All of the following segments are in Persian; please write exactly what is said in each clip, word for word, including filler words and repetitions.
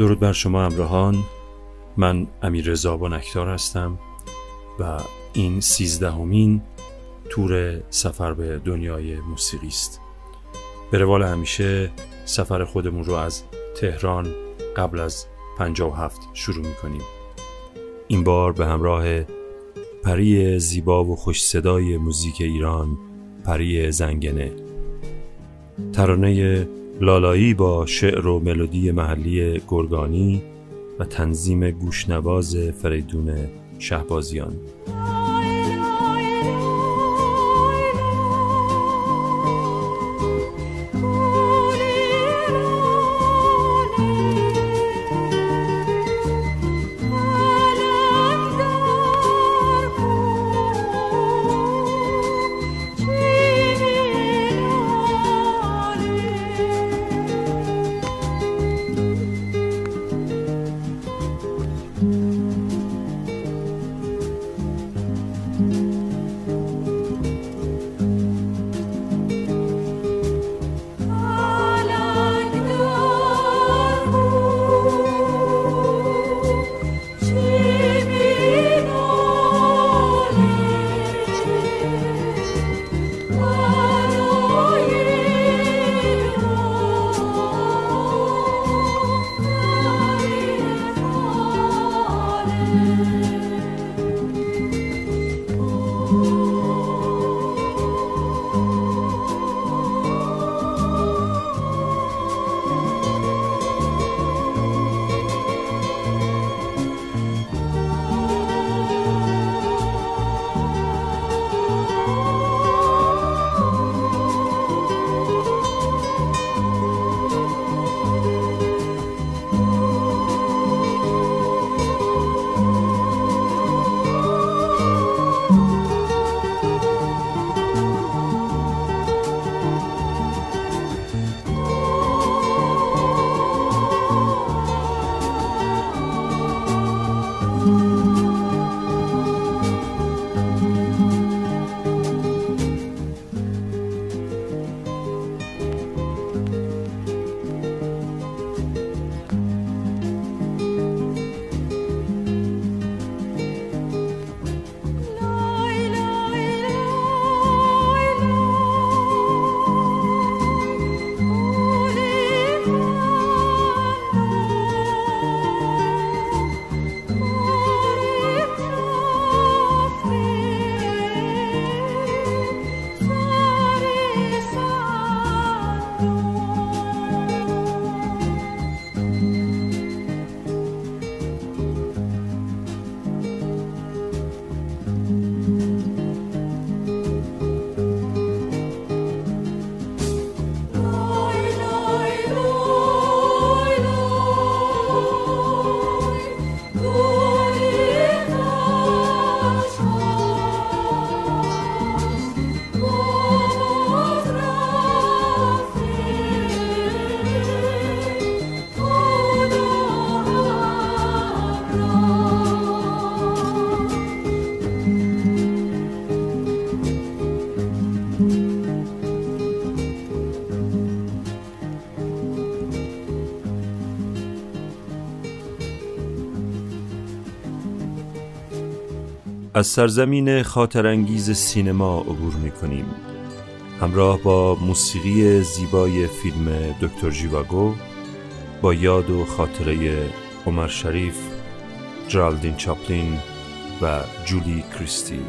درود بر شما همراهان، من امیررضا بنکدار هستم و این سیزدهمین تور سفر به دنیای موسیقی است. به روال همیشه سفر خودمون رو از تهران قبل از پنجاه و هفت شروع می‌کنیم. این بار به همراه پری زیبا و خوش صدای موزیک ایران، پری زنگنه. ترانه لالایی با شعر و ملودی محلی گرگانی و تنظیم گوشنواز فریدون شهبازیان. از سرزمین خاطرانگیز سینما عبور می‌کنیم، همراه با موسیقی زیبای فیلم دکتر جیواگو با یاد و خاطره عمر شریف، جرالدین چاپلین و جولی کریستی.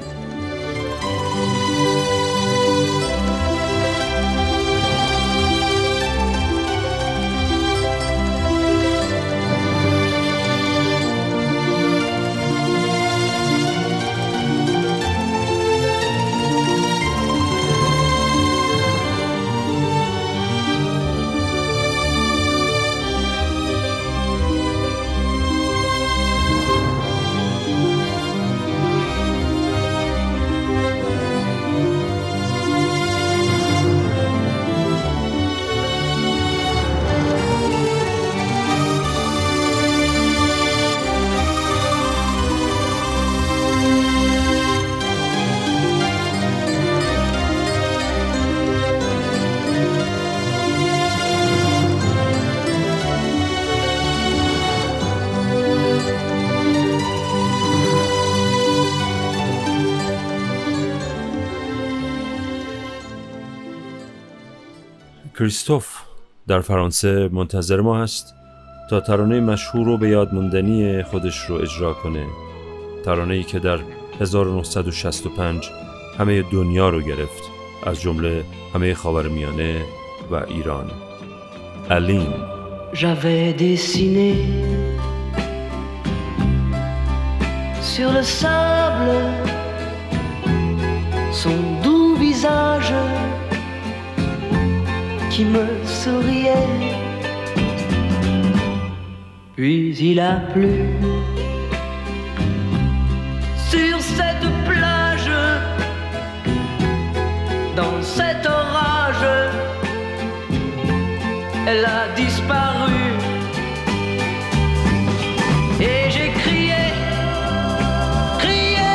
کریستوف در فرانسه منتظر ما هست تا ترانه مشهور و به یاد ماندنی خودش رو اجرا کنه، ترانه‌ای که در هزار و نهصد و شصت و پنج همه دنیا رو گرفت، از جمله همه خاورمیانه و ایران. الین. J'avais dessiné sur le sable son doux visage qui me souriait. Puis il a plu sur cette plage, dans cet orage, elle a disparu. Et j'ai crié, crié,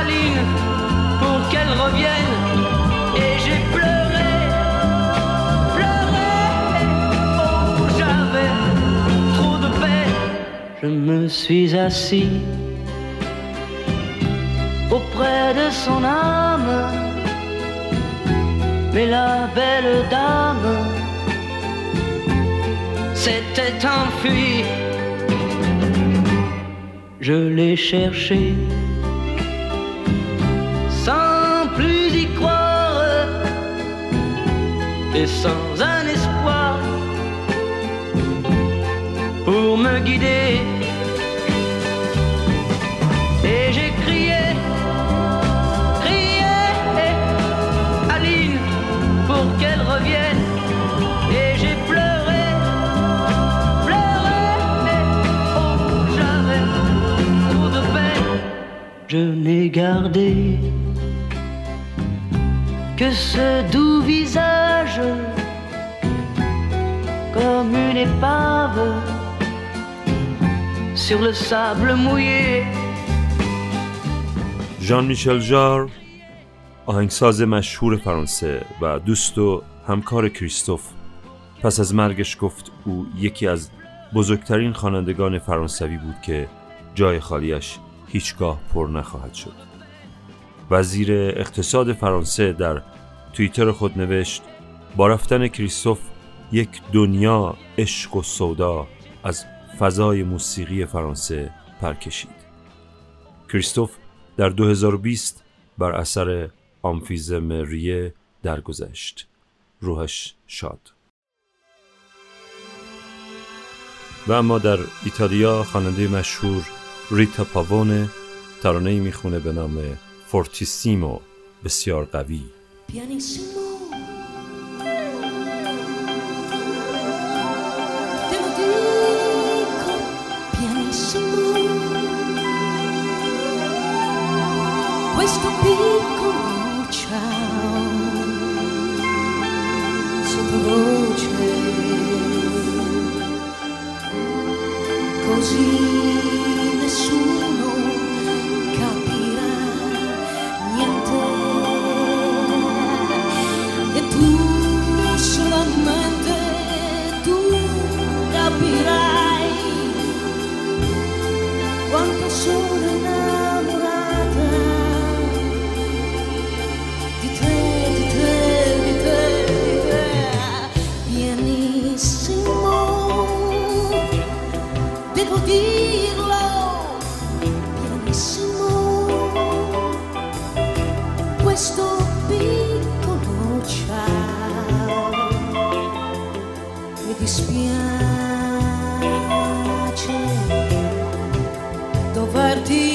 Aline, pour qu'elle revienne. Et j'ai pleuré, pleuré, oh j'avais trop de peine. Je me suis assis auprès de son âme, mais la belle dame s'était enfuie. Je l'ai cherchée sans plus y croire et sans un espoir pour me guider. Et j'ai crié, qu'elle revienne, et j'ai pleuré, pleuré, mais oh j'avais trop de peine. Je n'ai gardé que ce doux visage comme une épave sur le sable mouillé. جان میشل جار، آهنگساز مشهور فرانسه و دوست و همکار کریستوف، پس از مرگش گفت او یکی از بزرگترین خوانندگان فرانسوی بود که جای خالیش هیچگاه پر نخواهد شد. وزیر اقتصاد فرانسه در توییتر خود نوشت: با رفتن کریستوف یک دنیا عشق و سودا از فضای موسیقی فرانسه پرکشید. کریستوف در دو هزار و بیست بر اثر آمفیزم ریه درگذشت. روحش شاد. و اما در ایتالیا خواننده مشهور ریتا پاوانه ترانه‌ای میخونه به نام فورتیسیمو، بسیار قوی. Questo piccolo ciao sottovoce così nessuno capirà niente e tu solamente tu capirai quanto sono innamorata. Devo dirlo pianissimo, questo piccolo ciao mi dispiace doverti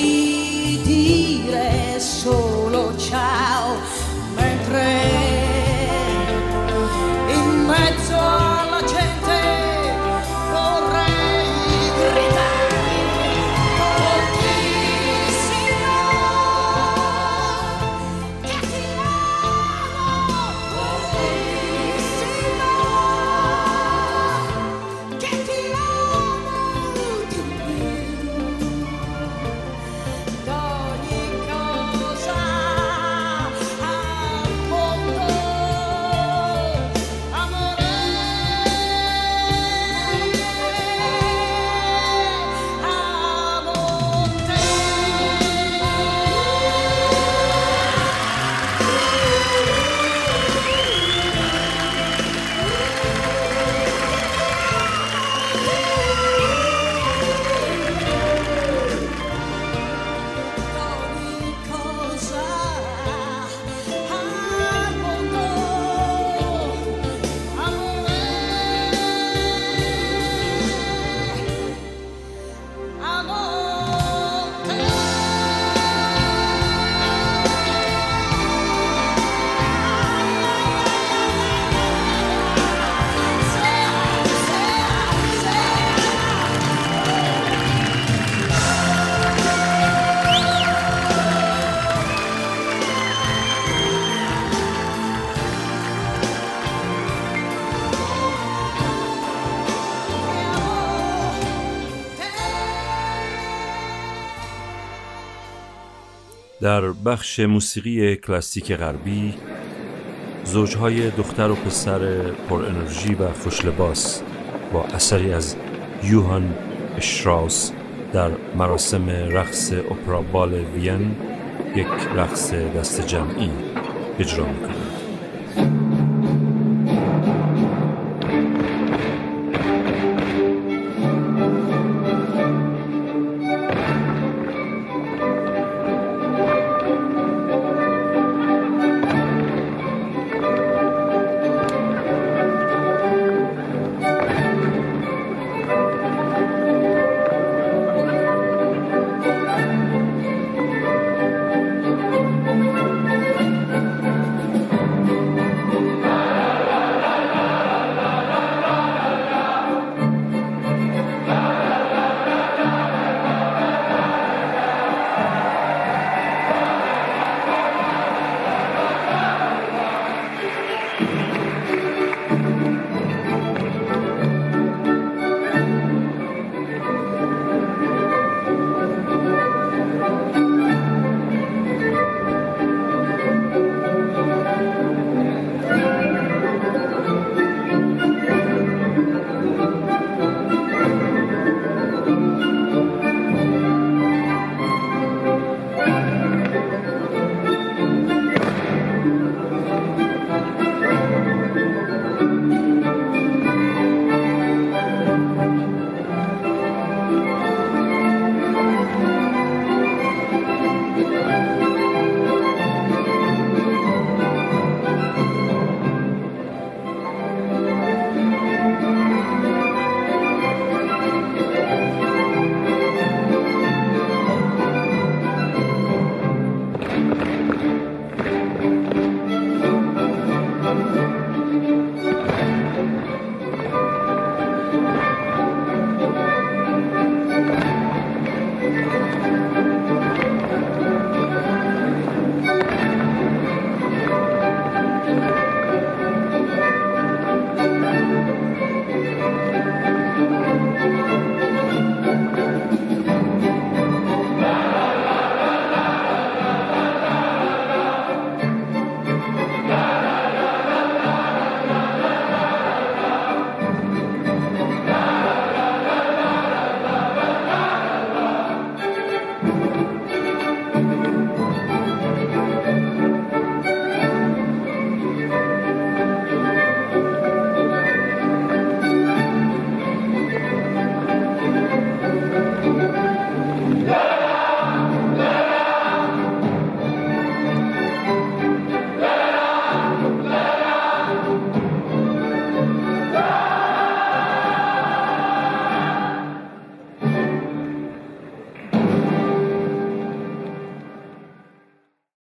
dire solo ciao, mentre in mezzo alla gente در بخش موسیقی کلاسیک غربی، زوجهای دختر و پسر پر انرژی و خوش لباس با اثری از یوهان اشتراوس در مراسم رقص اپرا بال وین، یک رقص دست جمعی اجرا می‌کنند.